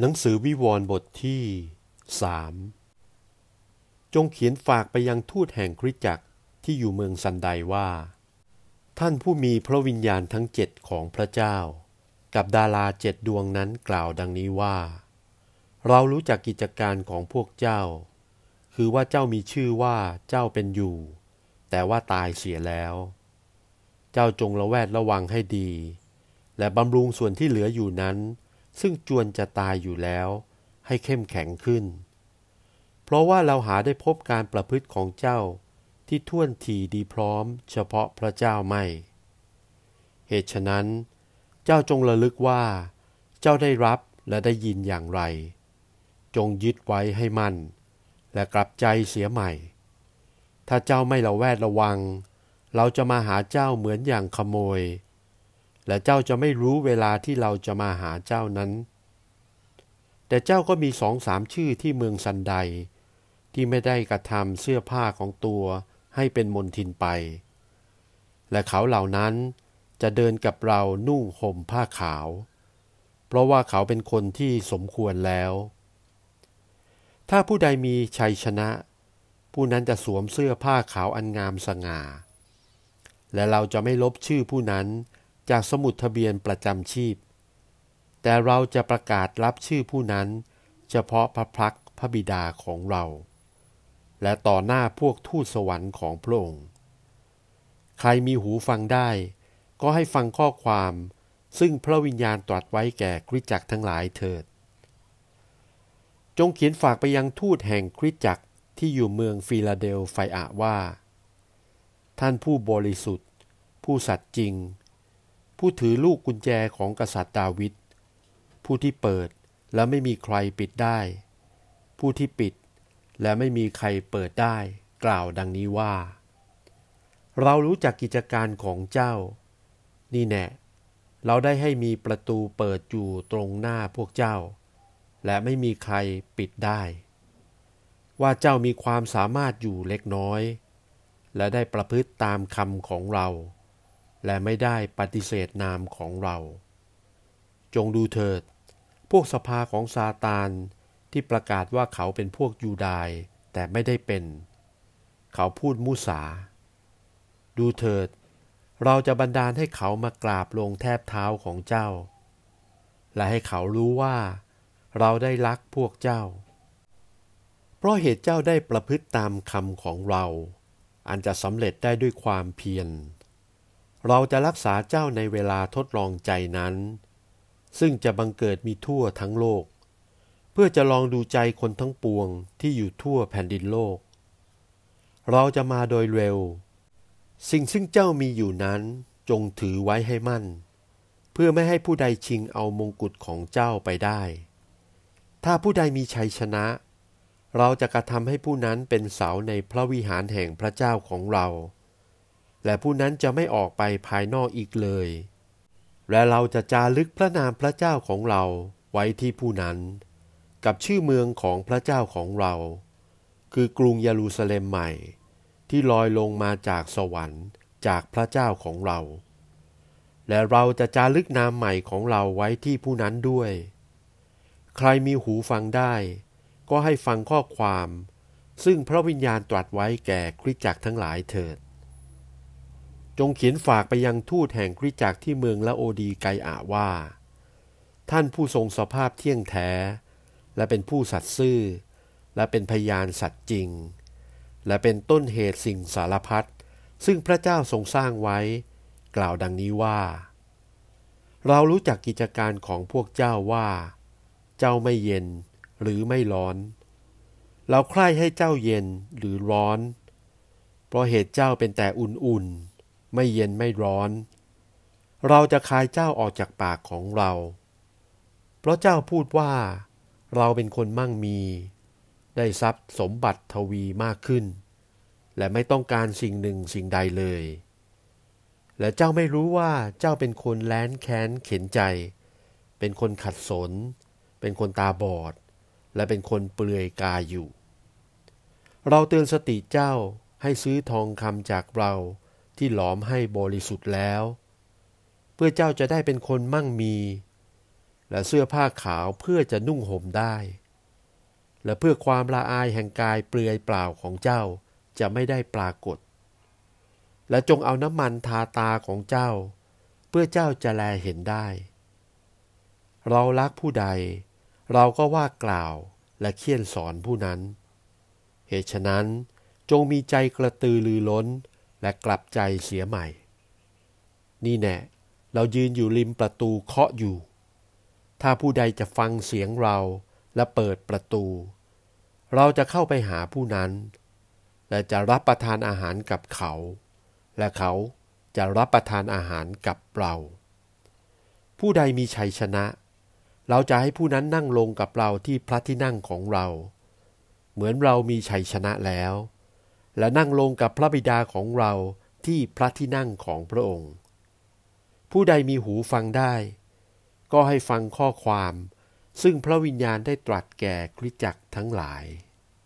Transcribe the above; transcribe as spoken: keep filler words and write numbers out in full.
หนังสือวิวรณ์บทที่สามจงเขียนฝากไปยังทูตแห่งคริสตจักรที่อยู่เมืองซันไดว่าท่านผู้มีพระวิญญาณทั้งเจ็ดของพระเจ้ากับดาราเจ็ดดวงนั้นกล่าวดังนี้ว่าเรารู้จักกิจการของพวกเจ้าคือว่าเจ้ามีชื่อว่าเจ้าเป็นอยู่แต่ว่าตายเสียแล้วเจ้าจงระแวดระวังให้ดีและบำรุงส่วนที่เหลืออยู่นั้นซึ่งจวนจะตายอยู่แล้วให้เข้มแข็งขึ้นเพราะว่าเราหาได้พบการประพฤติของเจ้าที่ท่วนทีดีพร้อมเฉพาะพระเจ้าไม่เหตุฉะนั้นเจ้าจงระลึกว่าเจ้าได้รับและได้ยินอย่างไรจงยึดไว้ให้มั่นและกลับใจเสียใหม่ถ้าเจ้าไม่ระแวดระวังเราจะมาหาเจ้าเหมือนอย่างขโมยและเจ้าจะไม่รู้เวลาที่เราจะมาหาเจ้านั้นแต่เจ้าก็มีสองสามชื่อที่เมืองซันไดที่ไม่ได้กระทำเสื้อผ้าของตัวให้เป็นมลทินไปและเขาเหล่านั้นจะเดินกับเรานุ่งห่มผ้าขาวเพราะว่าเขาเป็นคนที่สมควรแล้วถ้าผู้ใดมีชัยชนะผู้นั้นจะสวมเสื้อผ้าขาวอันงามสง่าและเราจะไม่ลบชื่อผู้นั้นจากสมุดทะเบียนประจำชีพแต่เราจะประกาศรับชื่อผู้นั้นเฉพาะพระพักพระบิดาของเราและต่อหน้าพวกทูตสวรรค์ของพระองค์ใครมีหูฟังได้ก็ให้ฟังข้อความซึ่งพระวิญญาณตรัสไว้แก่คริสตจักรทั้งหลายเถิดจงเขียนฝากไปยังทูตแห่งคริสตจักรที่อยู่เมืองฟิลาเดลเฟียว่าท่านผู้บริสุทธิ์ผู้สัตย์จริงผู้ถือลูกกุญแจของกษัตริย์ดาวิดผู้ที่เปิดและไม่มีใครปิดได้ผู้ที่ปิดและไม่มีใครเปิดได้กล่าวดังนี้ว่าเรารู้จักกิจการของเจ้านี่แน่เราได้ให้มีประตูเปิดอยู่ตรงหน้าพวกเจ้าและไม่มีใครปิดได้ว่าเจ้ามีความสามารถอยู่เล็กน้อยและได้ประพฤติตามคำของเราและไม่ได้ปฏิเสธนามของเราจงดูเถิดพวกสภาของซาตานที่ประกาศว่าเขาเป็นพวกยูดายแต่ไม่ได้เป็นเขาพูดมุสาดูเถิดเราจะบันดาลให้เขามากราบลงแทบเท้าของเจ้าและให้เขารู้ว่าเราได้รักพวกเจ้าเพราะเหตุเจ้าได้ประพฤติตามคำของเราอันจะสำเร็จได้ด้วยความเพียรเราจะรักษาเจ้าในเวลาทดลองใจนั้นซึ่งจะบังเกิดมีทั่วทั้งโลกเพื่อจะลองดูใจคนทั้งปวงที่อยู่ทั่วแผ่นดินโลกเราจะมาโดยเร็วสิ่งซึ่งเจ้ามีอยู่นั้นจงถือไว้ให้มั่นเพื่อไม่ให้ผู้ใดชิงเอามงกุฎของเจ้าไปได้ถ้าผู้ใดมีชัยชนะเราจะกระทำให้ผู้นั้นเป็นเสาในพระวิหารแห่งพระเจ้าของเราและผู้นั้นจะไม่ออกไปภายนอกอีกเลยและเราจะจารึกพระนามพระเจ้าของเราไว้ที่ผู้นั้นกับชื่อเมืองของพระเจ้าของเราคือกรุงเยรูซาเล็มใหม่ที่ลอยลงมาจากสวรรค์จากพระเจ้าของเราและเราจะจารึกนามใหม่ของเราไว้ที่ผู้นั้นด้วยใครมีหูฟังได้ก็ให้ฟังข้อความซึ่งพระวิญญาณตรัสไว้แก่คริสตจักรทั้งหลายเถิดจงเขียนฝากไปยังทูตแห่งคริสตจักรที่เมืองละโอดีไกอาว่าท่านผู้ทรงสภาพเที่ยงแท้และเป็นผู้สัตย์ซื่อและเป็นพยานสัตย์จริงและเป็นต้นเหตุสิ่งสารพัดซึ่งพระเจ้าทรงสร้างไว้กล่าวดังนี้ว่าเรารู้จักกิจการของพวกเจ้าว่าเจ้าไม่เย็นหรือไม่ร้อนเราใคร่ให้เจ้าเย็นหรือร้อนเพราะเหตุเจ้าเป็นแต่อุ่นๆไม่เย็นไม่ร้อนเราจะคายเจ้าออกจากปากของเราเพราะเจ้าพูดว่าเราเป็นคนมั่งมีได้ทรัพย์สมบัติทวีมากขึ้นและไม่ต้องการสิ่งหนึ่งสิ่งใดเลยและเจ้าไม่รู้ว่าเจ้าเป็นคนแล้นแค้นเข็นใจเป็นคนขัดสนเป็นคนตาบอดและเป็นคนเปลือยกายอยู่เราเตือนสติเจ้าให้ซื้อทองคำจากเราที่หลอมให้บริสุทธิ์แล้วเพื่อเจ้าจะได้เป็นคนมั่งมี และเสื้อผ้าขาวเพื่อจะนุ่งห่มได้และเพื่อความละอายแห่งกายเปลือยเปล่าของเจ้าจะไม่ได้ปรากฏและจงเอาน้ำมันทาตาของเจ้าเพื่อเจ้าจะแลเห็นได้เรารักผู้ใดเราก็ว่ากล่าวและเคี่ยนสอนผู้นั้นเหตุฉะนั้นจงมีใจกระตือรือร้นและกลับใจเสียใหม่นี่แน่เรายืนอยู่ริมประตูเคาะอยู่ถ้าผู้ใดจะฟังเสียงเราและเปิดประตูเราจะเข้าไปหาผู้นั้นและจะรับประทานอาหารกับเขาและเขาจะรับประทานอาหารกับเราผู้ใดมีชัยชนะเราจะให้ผู้นั้นนั่งลงกับเราที่พระที่นั่งของเราเหมือนเรามีชัยชนะแล้วและนั่งลงกับพระบิดาของเราที่พระที่นั่งของพระองค์ผู้ใดมีหูฟังได้ก็ให้ฟังข้อความซึ่งพระวิญญาณได้ตรัสแก่คริสตจักรทั้งหลาย